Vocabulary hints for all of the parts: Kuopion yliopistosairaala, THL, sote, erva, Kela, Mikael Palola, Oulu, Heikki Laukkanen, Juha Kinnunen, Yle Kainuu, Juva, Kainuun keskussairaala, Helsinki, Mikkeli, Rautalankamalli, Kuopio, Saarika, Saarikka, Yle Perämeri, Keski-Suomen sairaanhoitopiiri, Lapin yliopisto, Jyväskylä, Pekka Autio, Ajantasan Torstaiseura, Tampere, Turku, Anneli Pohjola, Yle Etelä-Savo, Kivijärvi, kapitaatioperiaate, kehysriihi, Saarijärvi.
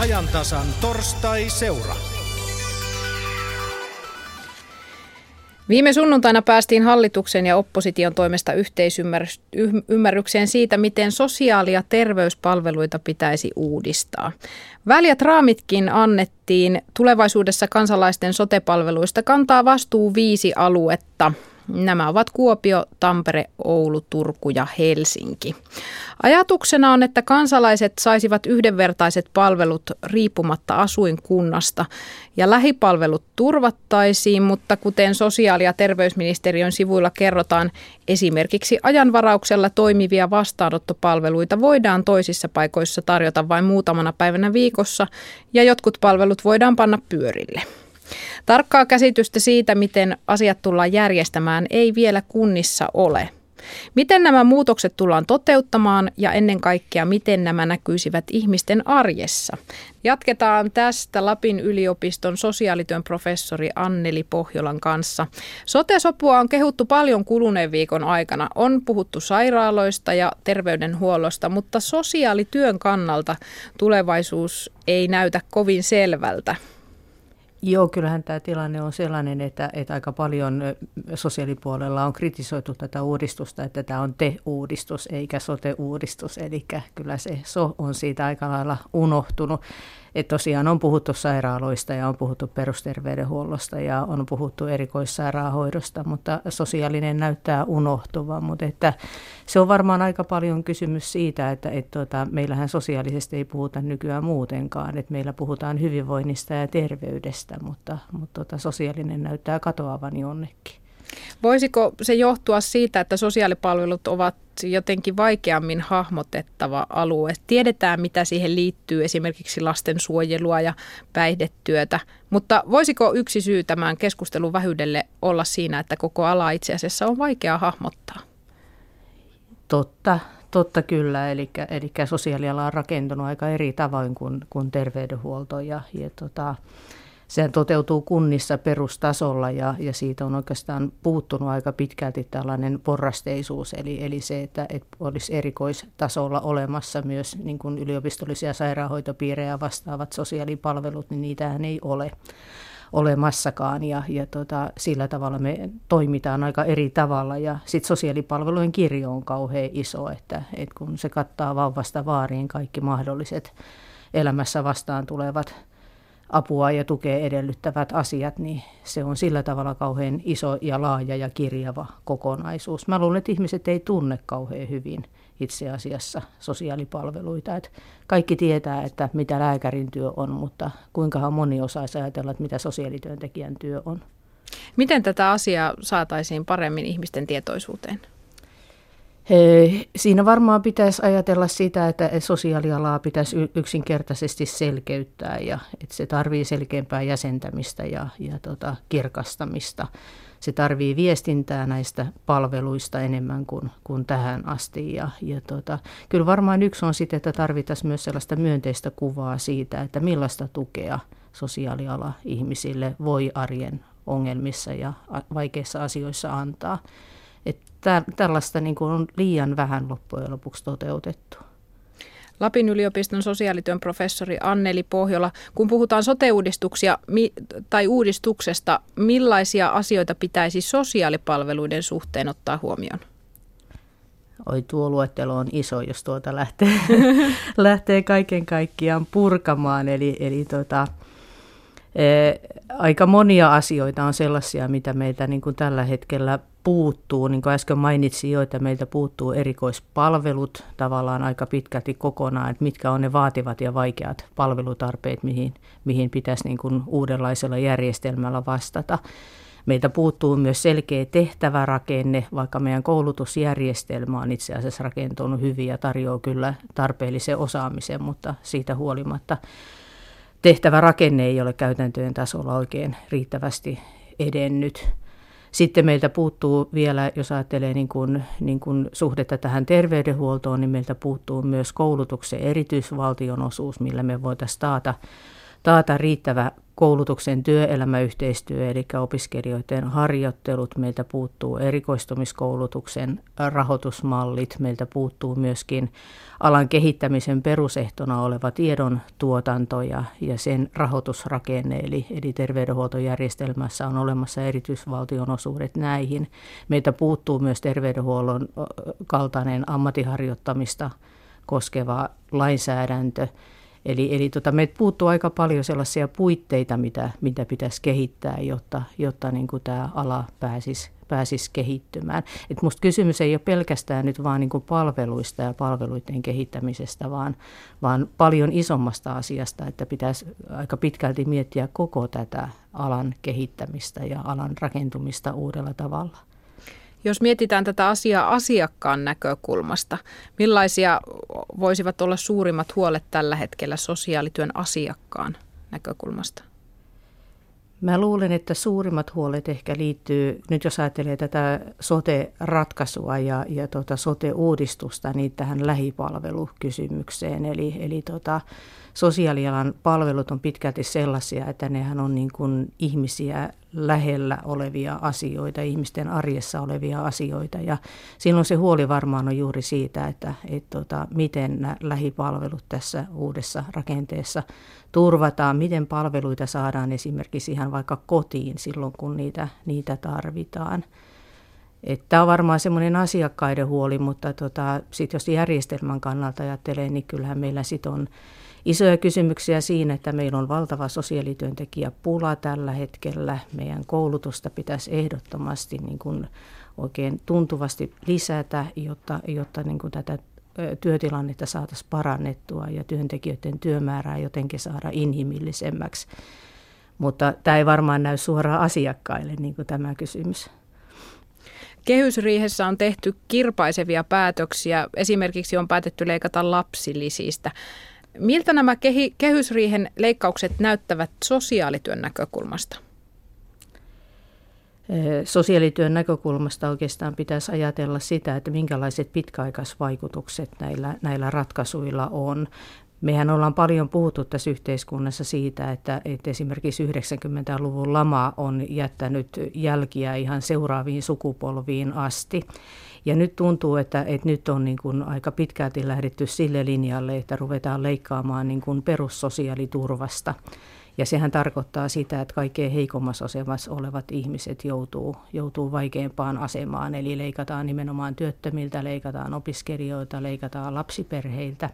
Ajantasan torstaiseura. Viime sunnuntaina päästiin hallituksen ja opposition toimesta yhteisymmärrykseen siitä, miten sosiaali- ja terveyspalveluita pitäisi uudistaa. Väljät raamitkin annettiin. Tulevaisuudessa kansalaisten sote-palveluista kantaa vastuu 5 aluetta. Nämä ovat Kuopio, Tampere, Oulu, Turku ja Helsinki. Ajatuksena on, että kansalaiset saisivat yhdenvertaiset palvelut riippumatta asuinkunnasta ja lähipalvelut turvattaisiin, mutta kuten sosiaali- ja terveysministeriön sivuilla kerrotaan, esimerkiksi ajanvarauksella toimivia vastaanottopalveluita voidaan toisissa paikoissa tarjota vain muutamana päivänä viikossa ja jotkut palvelut voidaan panna pyörille. Tarkkaa käsitystä siitä, miten asiat tullaan järjestämään, ei vielä kunnissa ole. Miten nämä muutokset tullaan toteuttamaan ja ennen kaikkea, miten nämä näkyisivät ihmisten arjessa? Jatketaan tästä Lapin yliopiston sosiaalityön professori Anneli Pohjolan kanssa. Sote-sopua on kehuttu paljon kuluneen viikon aikana. On puhuttu sairaaloista ja terveydenhuollosta, mutta sosiaalityön kannalta tulevaisuus ei näytä kovin selvältä. Joo, kyllähän tämä tilanne on sellainen, että aika paljon sosiaalipuolella on kritisoitu tätä uudistusta, että tämä on te-uudistus eikä sote-uudistus, eli kyllä se so on siitä aika lailla unohtunut. Että tosiaan on puhuttu sairaaloista ja on puhuttu perusterveydenhuollosta ja on puhuttu erikoissairaanhoidosta, mutta sosiaalinen näyttää unohtuvan. Mutta että se on varmaan aika paljon kysymys siitä, että meillähän sosiaalisesti ei puhuta nykyään muutenkaan. Että meillä puhutaan hyvinvoinnista ja terveydestä, mutta sosiaalinen näyttää katoavan jonnekin. Voisiko se johtua siitä, että sosiaalipalvelut ovat jotenkin vaikeammin hahmotettava alue? Tiedetään, mitä siihen liittyy, esimerkiksi lastensuojelua ja päihdetyötä, mutta voisiko yksi syy tämän keskustelun vähyydelle olla siinä, että koko ala itse asiassa on vaikea hahmottaa? Totta kyllä, eli sosiaaliala on rakentunut aika eri tavoin kuin terveydenhuolto ja sehän toteutuu kunnissa perustasolla ja siitä on oikeastaan puuttunut aika pitkälti tällainen porrasteisuus, eli se, että olisi erikoistasolla olemassa myös niin kuin yliopistollisia sairaanhoitopiirejä vastaavat sosiaalipalvelut, niin niitähän ei ole olemassakaan ja sillä tavalla me toimitaan aika eri tavalla ja sitten sosiaalipalvelujen kirjo on kauhean iso, että kun se kattaa vauvasta vaariin kaikki mahdolliset elämässä vastaan tulevat apua ja tukea edellyttävät asiat, niin se on sillä tavalla kauhean iso ja laaja ja kirjava kokonaisuus. Mä luulen, että ihmiset ei tunne kauhean hyvin itse asiassa sosiaalipalveluita. Että kaikki tietää, että mitä lääkärin työ on, mutta kuinkahan moni osaisi ajatella, että mitä sosiaalityöntekijän työ on. Miten tätä asiaa saataisiin paremmin ihmisten tietoisuuteen? Siinä varmaan pitäisi ajatella sitä, että sosiaalialaa pitäisi yksinkertaisesti selkeyttää ja että se tarvitsee selkeämpää jäsentämistä ja kirkastamista. Se tarvitsee viestintää näistä palveluista enemmän kuin tähän asti. Ja kyllä varmaan yksi on sitten, että tarvitaan myös sellaista myönteistä kuvaa siitä, että millaista tukea sosiaaliala ihmisille voi arjen ongelmissa ja vaikeissa asioissa antaa. Että tällaista niin kuin on liian vähän loppujen lopuksi toteutettu. Lapin yliopiston sosiaalityön professori Anneli Pohjola, kun puhutaan sote-uudistuksia tai uudistuksesta, millaisia asioita pitäisi sosiaalipalveluiden suhteen ottaa huomioon? Oi, tuo luettelo on iso, jos tuota lähtee kaiken kaikkiaan purkamaan, eli aika monia asioita on sellaisia, mitä meitä niin kuin tällä hetkellä puuttuu. Niin kuin äsken mainitsin jo, että meiltä puuttuu erikoispalvelut tavallaan aika pitkälti kokonaan, että mitkä on ne vaativat ja vaikeat palvelutarpeet, mihin pitäisi niin kuin uudenlaisella järjestelmällä vastata. Meiltä puuttuu myös selkeä tehtävärakenne, vaikka meidän koulutusjärjestelmä on itse asiassa rakentunut hyvin ja tarjoaa kyllä tarpeellisen osaamisen, mutta siitä huolimatta tehtävärakenne ei ole käytäntöjen tasolla oikein riittävästi edennyt. Sitten meiltä puuttuu vielä, jos ajattelee niin kuin suhdetta tähän terveydenhuoltoon, niin meiltä puuttuu myös koulutuksen erityisvaltionosuus, millä me voitaisiin taata taata riittävä koulutuksen työelämäyhteistyö, eli opiskelijoiden harjoittelut. Meiltä puuttuu erikoistumiskoulutuksen rahoitusmallit. Meiltä puuttuu myöskin alan kehittämisen perusehtona oleva tiedon tuotanto ja sen rahoitusrakenne. Eli terveydenhuoltojärjestelmässä on olemassa erityisvaltionosuudet näihin. Meiltä puuttuu myös terveydenhuollon kaltainen ammattiharjoittamista koskeva lainsäädäntö. Eli meiltä puuttuu aika paljon sellaisia puitteita, mitä pitäisi kehittää, jotta niin kuin tämä ala pääsisi kehittymään. Et musta kysymys ei ole pelkästään nyt vaan niin kuin palveluista ja palveluiden kehittämisestä, vaan paljon isommasta asiasta, että pitäisi aika pitkälti miettiä koko tätä alan kehittämistä ja alan rakentumista uudella tavalla. Jos mietitään tätä asiaa asiakkaan näkökulmasta, millaisia voisivat olla suurimmat huolet tällä hetkellä sosiaalityön asiakkaan näkökulmasta? Mä luulen, että suurimmat huolet ehkä liittyy, nyt jos ajattelee tätä sote-ratkaisua ja sote-uudistusta, niin tähän lähipalvelukysymykseen. Eli sosiaalialan palvelut on pitkälti sellaisia, että nehän on niin kuin ihmisiä lähellä olevia asioita, ihmisten arjessa olevia asioita. Ja silloin se huoli varmaan on juuri siitä, että miten nämä lähipalvelut tässä uudessa rakenteessa turvataan, miten palveluita saadaan esimerkiksi ihan vaikka kotiin silloin, kun niitä tarvitaan. Tämä on varmaan semmoinen asiakkaiden huoli, mutta sit jos järjestelmän kannalta ajattelee, niin kyllähän meillä sit on isoja kysymyksiä siinä, että meillä on valtava sosiaalityöntekijäpula tällä hetkellä. Meidän koulutusta pitäisi ehdottomasti niin kuin oikein tuntuvasti lisätä, jotta niin kuin tätä työtilannetta saataisiin parannettua ja työntekijöiden työmäärää jotenkin saada inhimillisemmäksi. Mutta tämä ei varmaan näy suoraan asiakkaille niin kuin tämä kysymys. Kehysriihessä on tehty kirpaisevia päätöksiä. Esimerkiksi on päätetty leikata lapsilisistä. Miltä nämä kehysriihen leikkaukset näyttävät sosiaalityön näkökulmasta? Sosiaalityön näkökulmasta oikeastaan pitäisi ajatella sitä, että minkälaiset pitkäaikaisvaikutukset näillä ratkaisuilla on. Mehän ollaan paljon puhuttu tässä yhteiskunnassa siitä, että esimerkiksi 90-luvun lama on jättänyt jälkiä ihan seuraaviin sukupolviin asti. Ja nyt tuntuu, että nyt on niin kuin aika pitkälti lähdetty sille linjalle, että ruvetaan leikkaamaan niin kuin perussosiaaliturvasta. Ja sehän tarkoittaa sitä, että kaikkein heikommassa asemassa olevat ihmiset joutuu vaikeampaan asemaan. Eli leikataan nimenomaan työttömiltä, leikataan opiskelijoilta, leikataan lapsiperheiltä.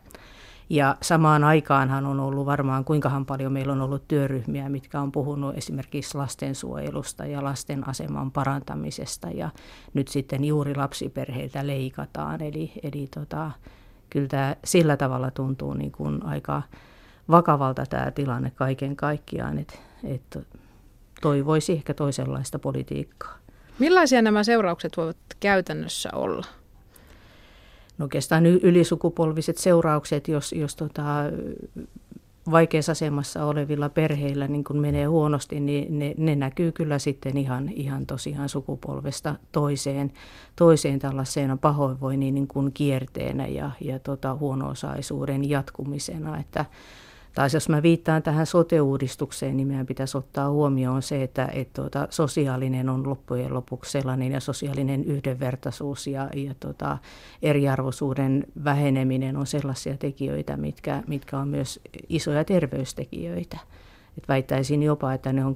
Ja samaan aikaanhan on ollut varmaan, kuinkahan paljon meillä on ollut työryhmiä, mitkä on puhunut esimerkiksi lastensuojelusta ja lasten aseman parantamisesta. Ja nyt sitten juuri lapsiperheiltä leikataan. Eli kyllä tämä sillä tavalla tuntuu niin kuin aika vakavalta tämä tilanne kaiken kaikkiaan. Et toivoisi ehkä toisenlaista politiikkaa. Millaisia nämä seuraukset voivat käytännössä olla? No oikeastaan ylisukupolviset seuraukset, jos vaikeassa asemassa olevilla perheillä niin kun menee huonosti, niin ne näkyy kyllä sitten ihan tosiaan sukupolvesta toiseen tällaisena pahoinvoinnin niin kun kierteenä ja huono-osaisuuden jatkumisena. Että taas jos mä viittaan tähän sote-uudistukseen, niin meidän pitäisi ottaa huomioon se, että sosiaalinen on loppujen lopuksi sellainen ja sosiaalinen yhdenvertaisuus ja eriarvoisuuden väheneminen on sellaisia tekijöitä, mitkä on myös isoja terveystekijöitä. Et väittäisin jopa, että ne on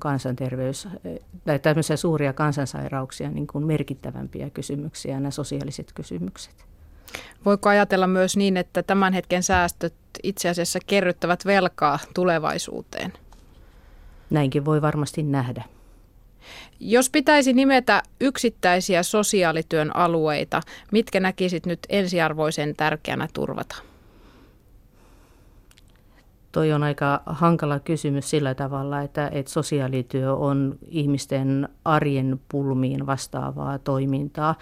tämmöisiä suuria kansansairauksia, niin kuin merkittävämpiä kysymyksiä, nämä sosiaaliset kysymykset. Voiko ajatella myös niin, että tämän hetken säästöt itse asiassa kerryttävät velkaa tulevaisuuteen? Näinkin voi varmasti nähdä. Jos pitäisi nimetä yksittäisiä sosiaalityön alueita, mitkä näkisit nyt ensiarvoisen tärkeänä turvata? Toi on aika hankala kysymys sillä tavalla, että sosiaalityö on ihmisten arjen pulmiin vastaavaa toimintaa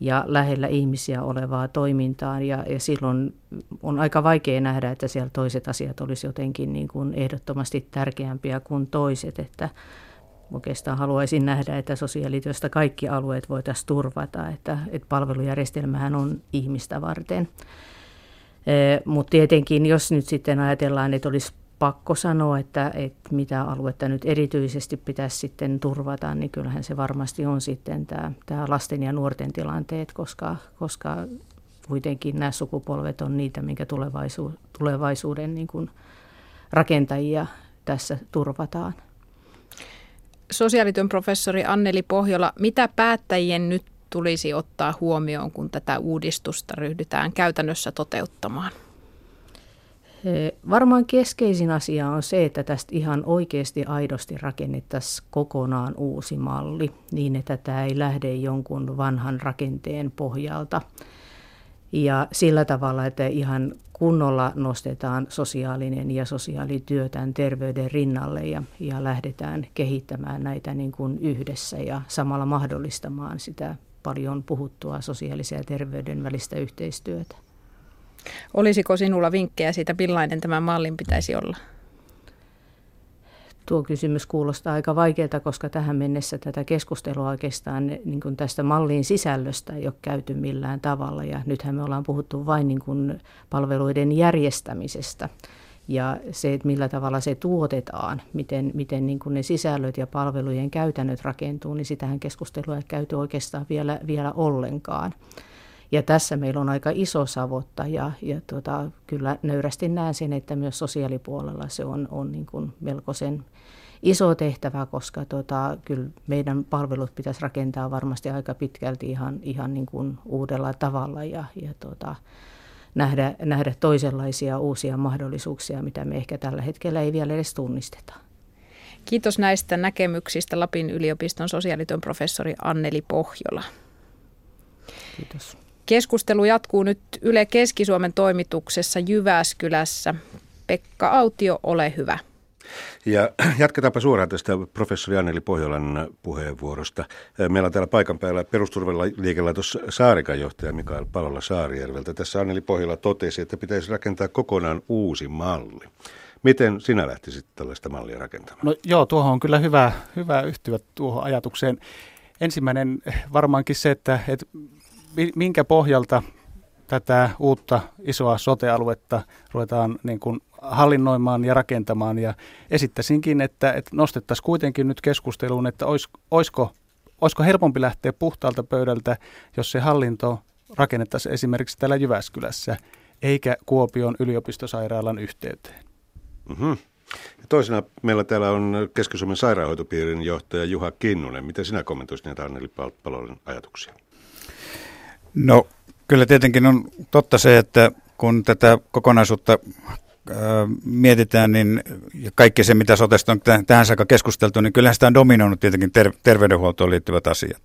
ja lähellä ihmisiä olevaa toimintaa. Ja silloin on aika vaikea nähdä, että siellä toiset asiat olisi jotenkin niin kuin ehdottomasti tärkeämpiä kuin toiset. Että oikeastaan haluaisin nähdä, että sosiaalityöstä kaikki alueet voitaisiin turvata, että palvelujärjestelmähän on ihmistä varten. Mutta tietenkin, jos nyt sitten ajatellaan, että olisi pakko sanoa, että mitä aluetta nyt erityisesti pitäisi sitten turvata, niin kyllähän se varmasti on sitten tämä lasten ja nuorten tilanteet, koska kuitenkin nämä sukupolvet on niitä, minkä tulevaisuuden niin kuin rakentajia tässä turvataan. Sosiaalityön professori Anneli Pohjola, mitä päättäjien nyt tulisi ottaa huomioon, kun tätä uudistusta ryhdytään käytännössä toteuttamaan? Varmaan keskeisin asia on se, että tästä ihan oikeasti aidosti rakennettaisiin kokonaan uusi malli, niin että tämä ei lähde jonkun vanhan rakenteen pohjalta. Ja sillä tavalla, että ihan kunnolla nostetaan sosiaalinen ja sosiaalityö tämän terveyden rinnalle ja lähdetään kehittämään näitä niin kuin yhdessä ja samalla mahdollistamaan sitä paljon puhuttua sosiaalisen ja terveyden välistä yhteistyötä. Olisiko sinulla vinkkejä siitä, millainen tämän mallin pitäisi olla? Tuo kysymys kuulostaa aika vaikealta, koska tähän mennessä tätä keskustelua oikeastaan niin kuin tästä mallin sisällöstä ei ole käyty millään tavalla. Ja nythän me ollaan puhuttu vain niin kuin palveluiden järjestämisestä ja se, että millä tavalla se tuotetaan, miten niin kuin ne sisällöt ja palvelujen käytännöt rakentuu, niin sitähän keskustelua ei käyty oikeastaan vielä ollenkaan. Ja tässä meillä on aika iso savotta ja kyllä nöyrästi näen sen, että myös sosiaalipuolella se on niin kuin melkoisen iso tehtävä, koska kyllä meidän palvelut pitäisi rakentaa varmasti aika pitkälti ihan niin kuin uudella tavalla ja nähdä toisenlaisia uusia mahdollisuuksia, mitä me ehkä tällä hetkellä ei vielä edes tunnisteta. Kiitos näistä näkemyksistä Lapin yliopiston sosiaalityön professori Anneli Pohjola. Kiitos. Keskustelu jatkuu nyt Yle Keski-Suomen toimituksessa Jyväskylässä. Pekka Autio, ole hyvä. Ja jatketaanpa suoraan tästä professori Anneli Pohjolan puheenvuorosta. Meillä on täällä paikan päällä perusturvaliikelaitos Saarikan johtaja Mikael Palola Saarijärveltä. Tässä Anneli Pohjola totesi, että pitäisi rakentaa kokonaan uusi malli. Miten sinä lähtisit tällaista mallia rakentamaan? No joo, tuohon on kyllä hyvä yhtyä tuohon ajatukseen. Ensimmäinen varmaankin se, että minkä pohjalta tätä uutta isoa sote-aluetta ruvetaan niin kuin hallinnoimaan ja rakentamaan. Ja esittäisinkin, että nostettaisiin kuitenkin nyt keskusteluun, että olisiko helpompi lähteä puhtaalta pöydältä, jos se hallinto rakennettaisiin esimerkiksi täällä Jyväskylässä, eikä Kuopion yliopistosairaalan yhteyteen. Mm-hmm. Ja toisena meillä täällä on Keski-Suomen sairaanhoitopiirin johtaja Juha Kinnunen. Miten sinä kommentoisit näitä Anneli Palolan ajatuksia? No kyllä tietenkin on totta se, että kun tätä kokonaisuutta mietitään, niin kaikki se, mitä sotesta on tähän saakka keskusteltu, niin kyllähän sitä on dominoinut tietenkin terveydenhuoltoon liittyvät asiat.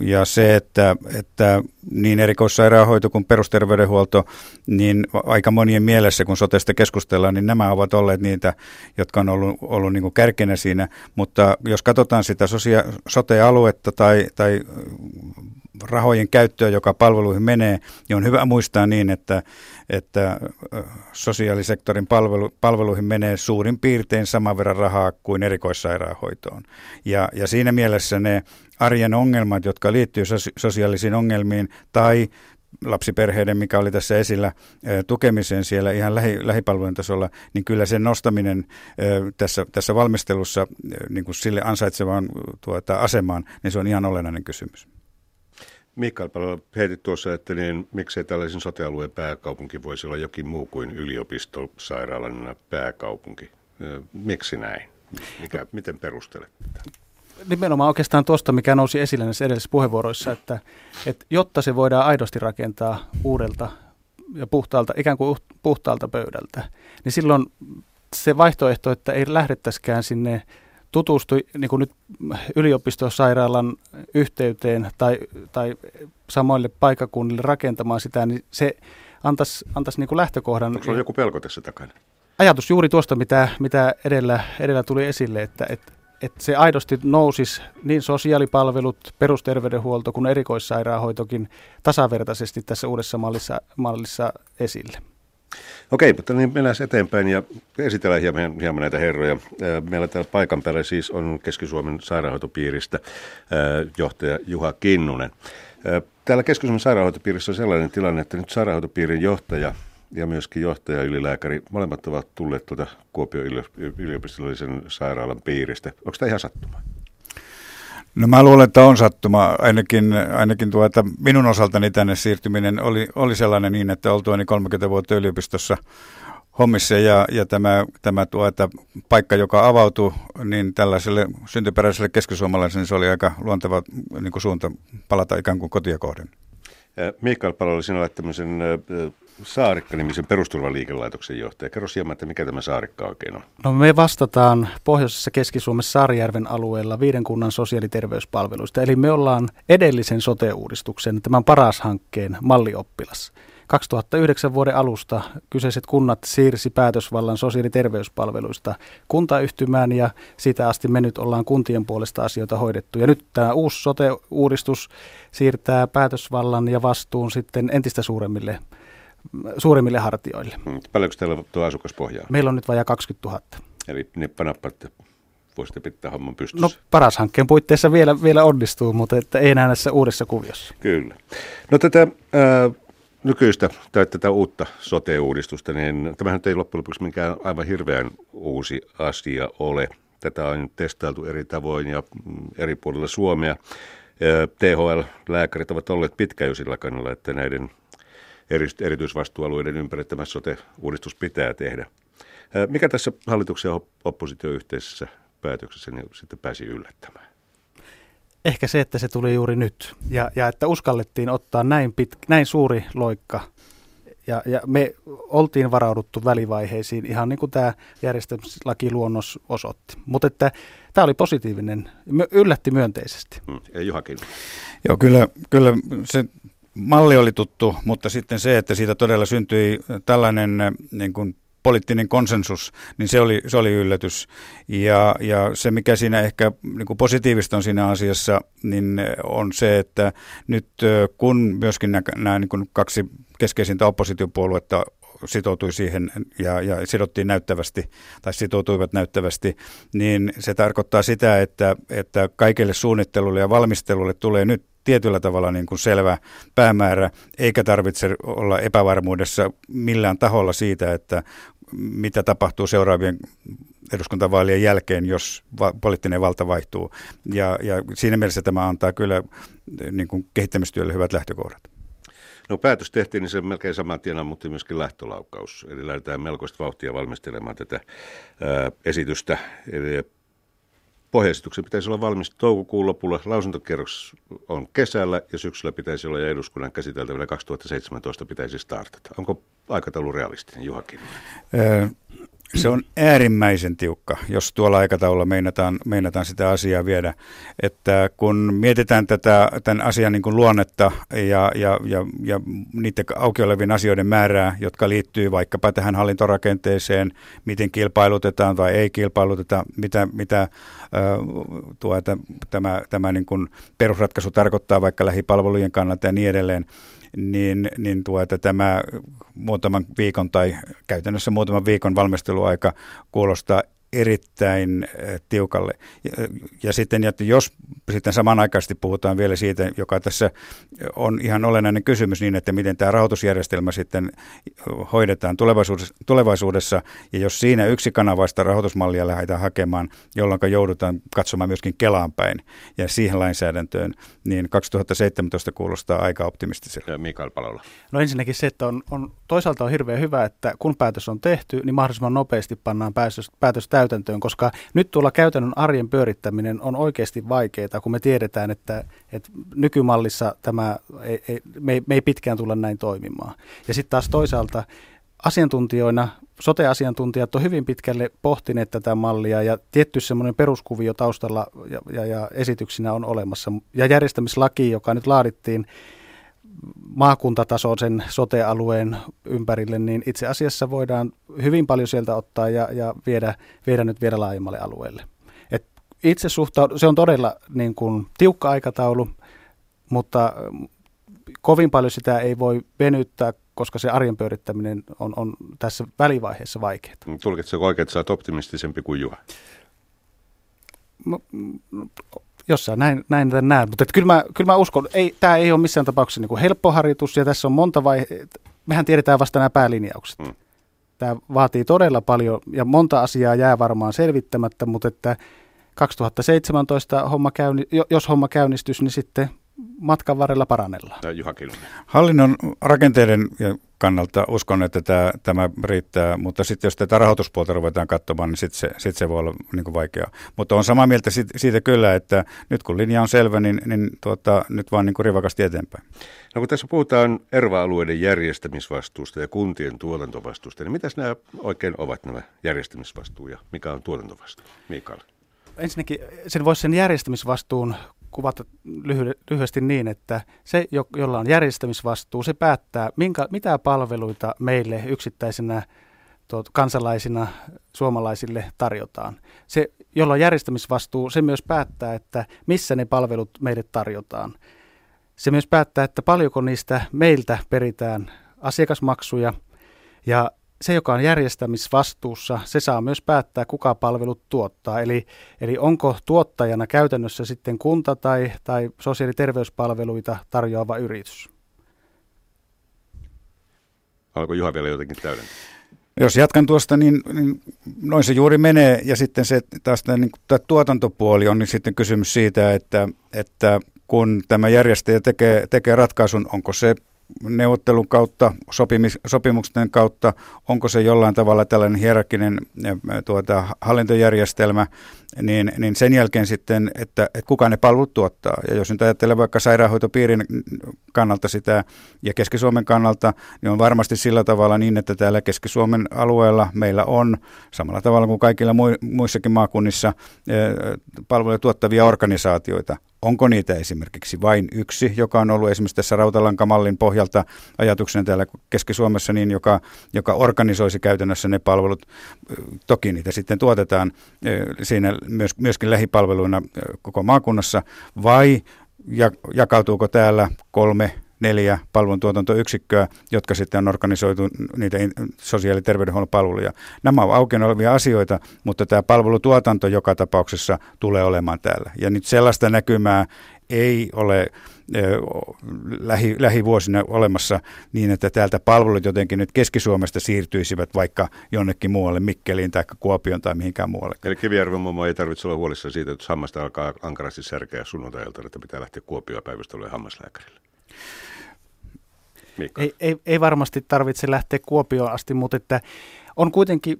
Ja se, että niin erikoissairaanhoito kuin perusterveydenhuolto, niin aika monien mielessä, kun sotesta keskustellaan, niin nämä ovat olleet niitä, jotka on ollut niin kuin kärkenä siinä. Mutta jos katsotaan sitä sote-aluetta tai rahojen käyttöä, joka palveluihin menee, niin on hyvä muistaa niin, että sosiaalisektorin palveluihin menee suurin piirtein saman verran rahaa kuin erikoissairaanhoitoon. Ja siinä mielessä ne arjen ongelmat, jotka liittyy sosiaalisiin ongelmiin tai lapsiperheiden, mikä oli tässä esillä, tukemiseen siellä ihan lähipalvelujen tasolla, niin kyllä sen nostaminen tässä valmistelussa niin kuin sille ansaitsevaan asemaan, niin se on ihan olennainen kysymys. Mikael Palola, heitit tuossa, että niin, miksei tällaisen sote-alueen pääkaupunki voisi olla jokin muu kuin yliopistosairaalan pääkaupunki. Miksi näin? Miten perustelet tätä? Nimenomaan oikeastaan tuosta, mikä nousi esille näissä edellisissä puheenvuoroissa, että jotta se voidaan aidosti rakentaa uudelta ja puhtaalta pöydältä, niin silloin se vaihtoehto, että ei lähdettäisikään sinne tutustui niin nyt yliopistosairaalan yhteyteen tai samoille paikakunnille rakentamaan sitä, niin se antaisi niin lähtökohdan. Onko joku pelko tässä takana? Ajatus juuri tuosta, mitä edellä tuli esille, että se aidosti nousisi niin sosiaalipalvelut, perusterveydenhuolto kuin erikoissairaanhoitokin tasavertaisesti tässä uudessa mallissa esille. Okei, mutta niin mennään eteenpäin ja esitellään hieman näitä herroja. Meillä täällä paikan päällä siis on Keski-Suomen sairaanhoitopiiristä johtaja Juha Kinnunen. Täällä Keski-Suomen sairaanhoitopiirissä on sellainen tilanne, että nyt sairaanhoitopiirin johtaja ja myöskin johtaja-ylilääkäri, molemmat ovat tulleet tuolta Kuopion yliopistollisen sairaalan piiristä. Onko tämä ihan sattuma? No mä luulen, että on sattuma. Ainakin minun osaltani tänne siirtyminen oli sellainen niin, että oltuani 30 vuotta yliopistossa hommissa ja tämä paikka, joka avautui, niin tällaiselle syntyperäiselle keskisuomalaiselle, niin se oli aika luonteva niin kuin suunta palata ikään kuin kotia kohden. Mikael Palola, sinä olet tämmöisen Saarikka-nimisen perusturvaliikelaitoksen johtaja. Kerro hieman, että mikä tämä Saarikka oikein on? No me vastataan pohjoisessa Keski-Suomessa Saarijärven alueella 5 kunnan sosiaali- ja terveyspalveluista. Eli me ollaan edellisen sote-uudistuksen, tämän Paras-hankkeen mallioppilas. 2009 vuoden alusta kyseiset kunnat siirsi päätösvallan sosiaali- ja terveyspalveluista kuntayhtymään ja siitä asti me nyt ollaan kuntien puolesta asioita hoidettu. Ja nyt tämä uusi sote-uudistus siirtää päätösvallan ja vastuun sitten entistä suuremmille hartioille. Paljonko teillä tuo asukaspohjaa? Meillä on nyt vajaa 20 000. Eli nippanappat voisitte pitää homman pystyssä? No Paras-hankkeen puitteissa vielä onnistuu, mutta että ei enää näissä uudessa kuviossa. Kyllä. No tätä tätä uutta sote-uudistusta, niin tämähän ei loppujen lopuksi minkään aivan hirveän uusi asia ole. Tätä on testailtu eri tavoin ja eri puolilla Suomea. THL-lääkärit ovat olleet pitkään jo sillä kannalla, että näiden erityisvastuualueiden ympärille tämä sote-uudistus pitää tehdä. Mikä tässä hallituksen ja oppositioyhteisessä päätöksessä niin sitten pääsi yllättämään? Ehkä se, että se tuli juuri nyt ja että uskallettiin ottaa näin suuri loikka ja me oltiin varauduttu välivaiheisiin ihan niin kuin tämä järjestämislakiluonnos osoitti. Mutta että tämä oli positiivinen, yllätti myönteisesti. Ja Juha Kinnunen. Joo, kyllä se malli oli tuttu, mutta sitten se, että siitä todella syntyi tällainen niin kuin poliittinen konsensus, niin se oli yllätys. Ja se, mikä siinä ehkä niin kuin positiivista on siinä asiassa, niin on se, että nyt kun myöskin nämä niin kuin 2 keskeisintä oppositiopuoluetta sitoutui siihen ja sitoutuivat näyttävästi, niin se tarkoittaa sitä, että kaikille suunnittelulle ja valmistelulle tulee nyt tietyllä tavalla niin kuin selvä päämäärä, eikä tarvitse olla epävarmuudessa millään taholla siitä, että mitä tapahtuu seuraavien eduskuntavaalien jälkeen, jos poliittinen valta vaihtuu. Ja siinä mielessä tämä antaa kyllä niin kuin kehittämistyölle hyvät lähtökohdat. No päätös tehtiin, niin se melkein saman tien ammuttiin myöskin lähtölaukaus. Eli lähdetään melkoista vauhtia valmistelemaan tätä esitystä. Eli pohjaesityksen pitäisi olla valmis toukokuun lopulla, lausuntokierros on kesällä ja syksyllä pitäisi olla ja eduskunnan käsiteltävänä 2017 pitäisi startata. Onko aikataulu realistinen, Juha Kinnunen? Se on äärimmäisen tiukka, jos tuolla aikataululla meinataan sitä asiaa viedä. Että kun mietitään tämän asian niin kuin luonnetta ja niiden auki olevien asioiden määrää, jotka liittyy vaikkapa tähän hallintorakenteeseen, miten kilpailutetaan tai ei kilpailuteta, mitä tämä niin kuin perusratkaisu tarkoittaa vaikka lähipalvelujen kannalta ja niin edelleen, niin tämä muutaman viikon tai käytännössä muutaman viikon valmisteluaika kuulostaa erittäin tiukalle. Ja sitten, että jos sitten samanaikaisesti puhutaan vielä siitä, joka tässä on ihan olennainen kysymys niin, että miten tämä rahoitusjärjestelmä sitten hoidetaan tulevaisuudessa, ja jos siinä yksikanavaista rahoitusmallia lähdetään hakemaan, jolloin joudutaan katsomaan myöskin Kelaan päin ja siihen lainsäädäntöön, niin 2017 kuulostaa aika optimistiselle. Mikael Palola. No ensinnäkin se, että toisaalta on hirveän hyvä, että kun päätös on tehty, niin mahdollisimman nopeasti pannaan päätös täytäntöön, koska nyt tuolla käytännön arjen pyörittäminen on oikeasti vaikeaa, kun me tiedetään, että nykymallissa me ei pitkään tulla näin toimimaan. Ja sitten taas toisaalta asiantuntijoina, sote-asiantuntijat on hyvin pitkälle pohtineet tätä mallia ja tietty semmoinen peruskuvio taustalla ja esityksinä on olemassa. Ja järjestämislaki, joka nyt laadittiin maakuntatason sen sote-alueen ympärille, niin itse asiassa voidaan hyvin paljon sieltä ottaa ja viedä nyt vielä laajemmalle alueelle. Et itse se on todella niin kuin tiukka aikataulu, mutta kovin paljon sitä ei voi venyttää, koska se arjen pyörittäminen on tässä välivaiheessa vaikeaa. Tulkitsetko oikein, että sä oot optimistisempi kuin Juha? Jossain näin näen, mutta kyllä mä uskon, tämä ei ole missään tapauksessa niin kuin helppo harjoitus ja tässä on monta mehän tiedetään vasta nämä päälinjaukset. Mm. Tämä vaatii todella paljon ja monta asiaa jää varmaan selvittämättä, mutta että 2017 jos homma käynnistys, niin sitten matkan varrella parannellaan. Juha Kinnunen. Hallinnon rakenteiden kannalta uskon, että tämä riittää, mutta sitten jos tätä rahoituspuolta ruvetaan katsomaan, niin sitten se voi olla niin vaikeaa. Mutta on samaa mieltä siitä kyllä, että nyt kun linja on selvä, niin nyt vaan niin rivakasti eteenpäin. No kun tässä puhutaan erva-alueiden järjestämisvastuusta ja kuntien tuotantovastuusta, niin mitäs nämä oikein ovat nämä järjestämisvastuu ja mikä on tuotantovastuu? Mikael. Ensinnäkin sen järjestämisvastuun kuvata lyhyesti niin, että se, jolla on järjestämisvastuu, se päättää, mitä palveluita meille yksittäisenä kansalaisina suomalaisille tarjotaan. Se, jolla on järjestämisvastuu, se myös päättää, että missä ne palvelut meille tarjotaan. Se myös päättää, että paljonko niistä meiltä peritään asiakasmaksuja. Ja se, joka on järjestämisvastuussa, se saa myös päättää, kuka palvelut tuottaa. Eli onko tuottajana käytännössä sitten kunta tai sosiaali- ja terveyspalveluita tarjoava yritys? Alkoi Juha vielä jotenkin täydentää. Jos jatkan tuosta, niin noin se juuri menee. Ja sitten se taas tämä tuotantopuoli on niin sitten kysymys siitä, että kun tämä järjestäjä tekee ratkaisun, onko se neuvottelun kautta, sopimuksen kautta, onko se jollain tavalla tällainen hierarkkinen hallintojärjestelmä, niin sen jälkeen sitten, että kuka ne palvelut tuottaa. Ja jos nyt ajattelee vaikka sairaanhoitopiirin kannalta sitä ja Keski-Suomen kannalta, niin on varmasti sillä tavalla niin, että täällä Keski-Suomen alueella meillä on samalla tavalla kuin kaikilla muissakin maakunnissa palveluja tuottavia organisaatioita. Onko niitä esimerkiksi vain yksi, joka on ollut esimerkiksi tässä Rautalankamallin pohjalta ajatuksena täällä Keski-Suomessa, niin joka organisoisi käytännössä ne palvelut. Toki niitä sitten tuotetaan siinä myöskin lähipalveluina koko maakunnassa, vai jakautuuko täällä 3-4 palveluntuotantoyksikköä, jotka sitten on organisoitu niitä sosiaali- ja terveydenhuollon palveluja. Nämä ovat auki olevia asioita, mutta tämä palvelutuotanto joka tapauksessa tulee olemaan täällä. Ja nyt sellaista näkymää ei ole lähivuosina olemassa niin, että täältä palvelut jotenkin nyt Keski-Suomesta siirtyisivät vaikka jonnekin muualle, Mikkeliin tai Kuopion tai mihinkään muualle. Eli Kivijärven mummo ei tarvitse olla huolissaan siitä, että hammasta alkaa ankarasti särkeä sunnuntai-iltana, että pitää lähteä Kuopioon päivyställe hammaslääkärille. Ei varmasti tarvitse lähteä Kuopioon asti, mutta että on kuitenkin,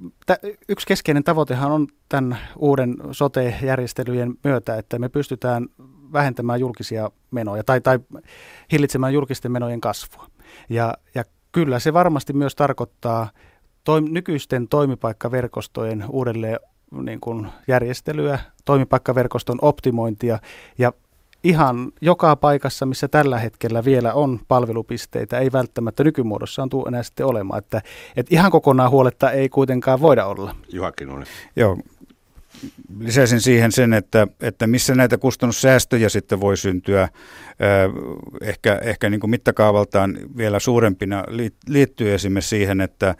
yksi keskeinen tavoitehan on tämän uuden sote-järjestelyjen myötä, että me pystytään vähentämään julkisia menoja tai hillitsemään julkisten menojen kasvua. Ja kyllä se varmasti myös tarkoittaa nykyisten toimipaikkaverkostojen uudelleen niin kuin järjestelyä, toimipaikkaverkoston optimointia ja ihan joka paikassa, missä tällä hetkellä vielä on palvelupisteitä, ei välttämättä nykymuodossaan tule enää sitten olemaan. Että ihan kokonaan huoletta ei kuitenkaan voida olla. Juha Kinnunen. Joo. Lisäisin siihen sen, että missä näitä kustannussäästöjä sitten voi syntyä, ehkä niin kuin mittakaavaltaan vielä suurempina, liittyy esimerkiksi siihen, että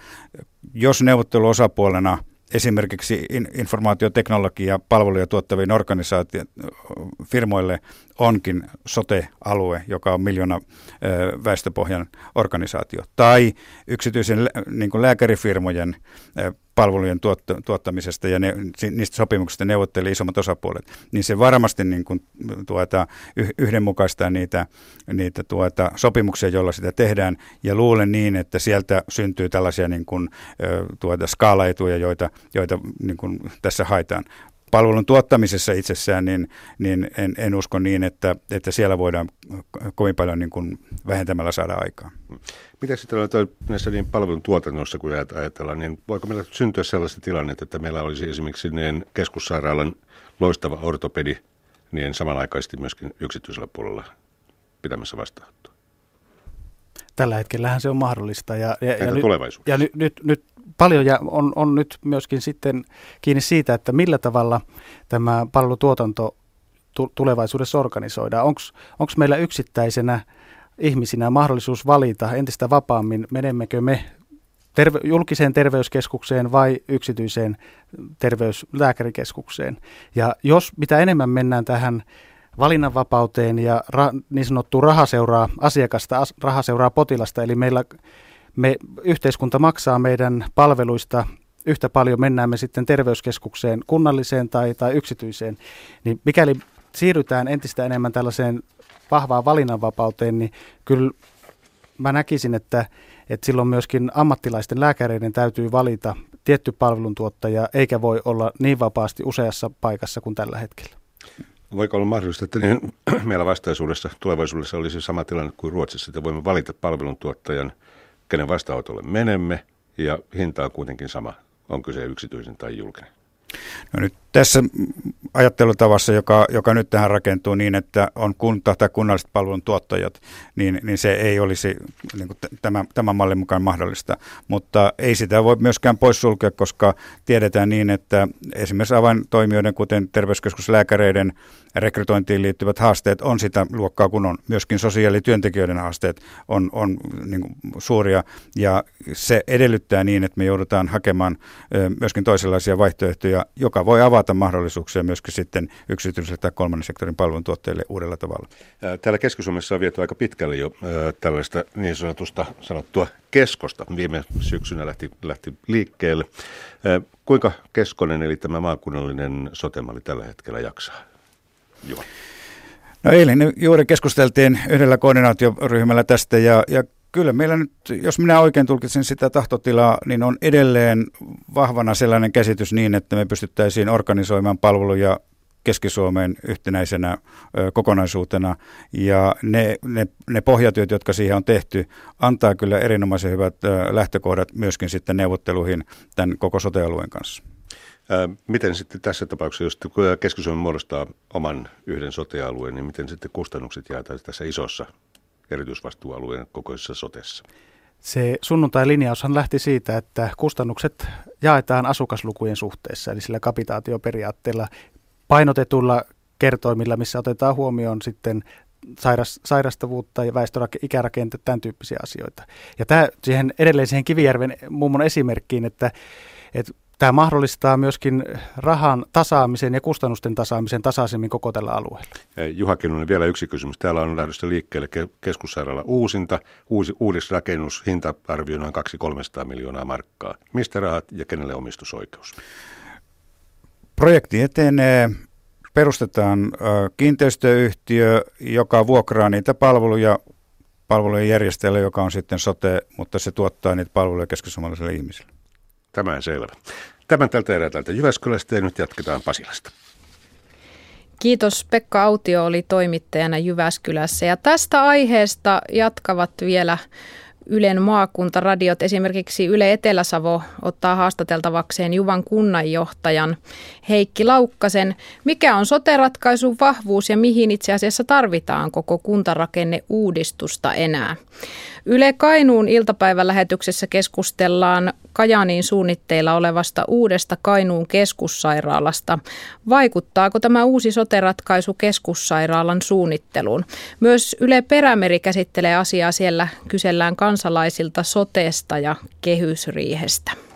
jos neuvotteluosapuolena esimerkiksi informaatioteknologia palveluja tuottaviin firmoille onkin sote-alue, joka on 1 000 000 väestöpohjan organisaatio, tai yksityisen niin kuin lääkärifirmojen palvelujen tuottamisesta ja niistä sopimuksista neuvotteli isommat osapuolet, niin se varmasti niin kuin yhdenmukaistaa niitä sopimuksia, joilla sitä tehdään, ja luulen niin, että sieltä syntyy tällaisia niin kuin skaalaetuja, joita niin kuin tässä haetaan. Palvelun tuottamisessa itsessään niin en usko niin, että siellä voidaan kovin paljon niin kuin vähentämällä saada aikaa. Mitä sitten näissä niin palvelun tuotannossa, kun ajatellaan, niin voiko meillä syntyä sellaista tilannetta, että meillä olisi esimerkiksi niin keskussairaalan loistava ortopedi niin samanaikaisesti myöskin yksityisellä puolella pitämässä vastaanottoa? Tällä hetkellähän se on mahdollista. Ja nyt paljon on nyt myöskin sitten kiinni siitä, että millä tavalla tämä palvelutuotanto tulevaisuudessa organisoidaan. Onko meillä yksittäisenä ihmisinä mahdollisuus valita entistä vapaammin, menemmekö me julkiseen terveyskeskukseen vai yksityiseen terveyslääkärikeskukseen. Ja jos mitä enemmän mennään tähän valinnanvapauteen ja niin sanottu raha seuraa asiakasta, raha seuraa potilasta, eli meillä me yhteiskunta maksaa meidän palveluista yhtä paljon, mennään me sitten terveyskeskukseen, kunnalliseen tai yksityiseen, niin mikäli siirrytään entistä enemmän tällaiseen vahvaan valinnanvapauteen, niin kyllä mä näkisin, että silloin myöskin ammattilaisten lääkäreiden täytyy valita tietty palveluntuottaja, eikä voi olla niin vapaasti useassa paikassa kuin tällä hetkellä. Voiko olla mahdollista, että niin meillä vastaisuudessa, tulevaisuudessa olisi sama tilanne kuin Ruotsissa, että voimme valita palveluntuottajan, kenen vastaanotolle menemme, ja hinta on kuitenkin sama, on kyse yksityisen tai julkinen. No nyt tässä ajattelutavassa, joka nyt tähän rakentuu niin, että on kunta tai kunnalliset palveluntuottajat, niin se ei olisi niin kuin tämän mallin mukaan mahdollista. Mutta ei sitä voi myöskään poissulkea, koska tiedetään niin, että esimerkiksi avaintoimijoiden, kuten terveyskeskuslääkäreiden rekrytointiin liittyvät haasteet on sitä luokkaa, kun on myöskin sosiaalityöntekijöiden haasteet on niin kuin suuria. Ja se edellyttää niin, että me joudutaan hakemaan myöskin toisenlaisia vaihtoehtoja, joka voi avata mahdollisuuksia myöskin sitten yksityiselle tai kolmannen sektorin palveluntuottajille uudella tavalla. Täällä Keski-Suomessa on viety aika pitkälle jo tällaista niin sanottua keskosta. Viime syksynä lähti liikkeelle. Kuinka keskonen, eli tämä maakunnallinen sote-malli tällä hetkellä jaksaa? Juha. No eilen juuri keskusteltiin yhdellä koordinaatioryhmällä tästä ja kyllä meillä nyt, jos minä oikein tulkitsen sitä tahtotilaa, niin on edelleen vahvana sellainen käsitys niin, että me pystyttäisiin organisoimaan palveluja Keski-Suomeen yhtenäisenä kokonaisuutena. Ja ne pohjatyöt, jotka siihen on tehty, antaa kyllä erinomaisen hyvät lähtökohdat myöskin sitten neuvotteluihin tämän koko sote-alueen kanssa. Miten sitten tässä tapauksessa, jos Keski-Suomi muodostaa oman yhden sote-alueen, niin miten sitten kustannukset jaetaan tässä isossa erityisvastuualueen kokoisessa sotessa? Se sunnuntai-linjaushan lähti siitä, että kustannukset jaetaan asukaslukujen suhteessa, eli sillä kapitaatioperiaatteella painotetulla kertoimilla, missä otetaan huomioon sitten sairastavuutta ja ikärakente, tämän tyyppisiä asioita. Ja tämä siihen edelleen Kivijärven mummon esimerkkiin, että tämä mahdollistaa myöskin rahan tasaamisen ja kustannusten tasaamisen tasaisemmin koko tällä alueella. Juha Kinnunen, vielä yksi kysymys. Täällä on lähdössä liikkeelle keskussairaala uusinta, uudisrakennus, hinta-arvio noin 200-300 miljoonaa markkaa. Mistä rahat ja kenelle omistusoikeus? Projekti etenee. Perustetaan kiinteistöyhtiö, joka vuokraa niitä palvelujen järjestäjälle, joka on sitten sote, mutta se tuottaa niitä palveluja keskisuomalaisille ihmisille. Tämä on selvä. Tämän tältä erää täältä Jyväskylästä ja nyt jatketaan Pasilasta. Kiitos. Pekka Autio oli toimittajana Jyväskylässä ja tästä aiheesta jatkavat vielä Ylen maakuntaradiot. Esimerkiksi Yle Etelä-Savo ottaa haastateltavakseen Juvan kunnanjohtajan Heikki Laukkasen. Mikä on sote-ratkaisun vahvuus ja mihin itse asiassa tarvitaan koko kuntarakenneuudistusta enää? Yle Kainuun iltapäivälähetyksessä keskustellaan Kajaaniin suunnitteilla olevasta uudesta Kainuun keskussairaalasta. Vaikuttaako tämä uusi sote-ratkaisu keskussairaalan suunnitteluun? Myös Yle Perämeri käsittelee asiaa, siellä kysellään kansalaisilta sotesta ja kehysriihestä.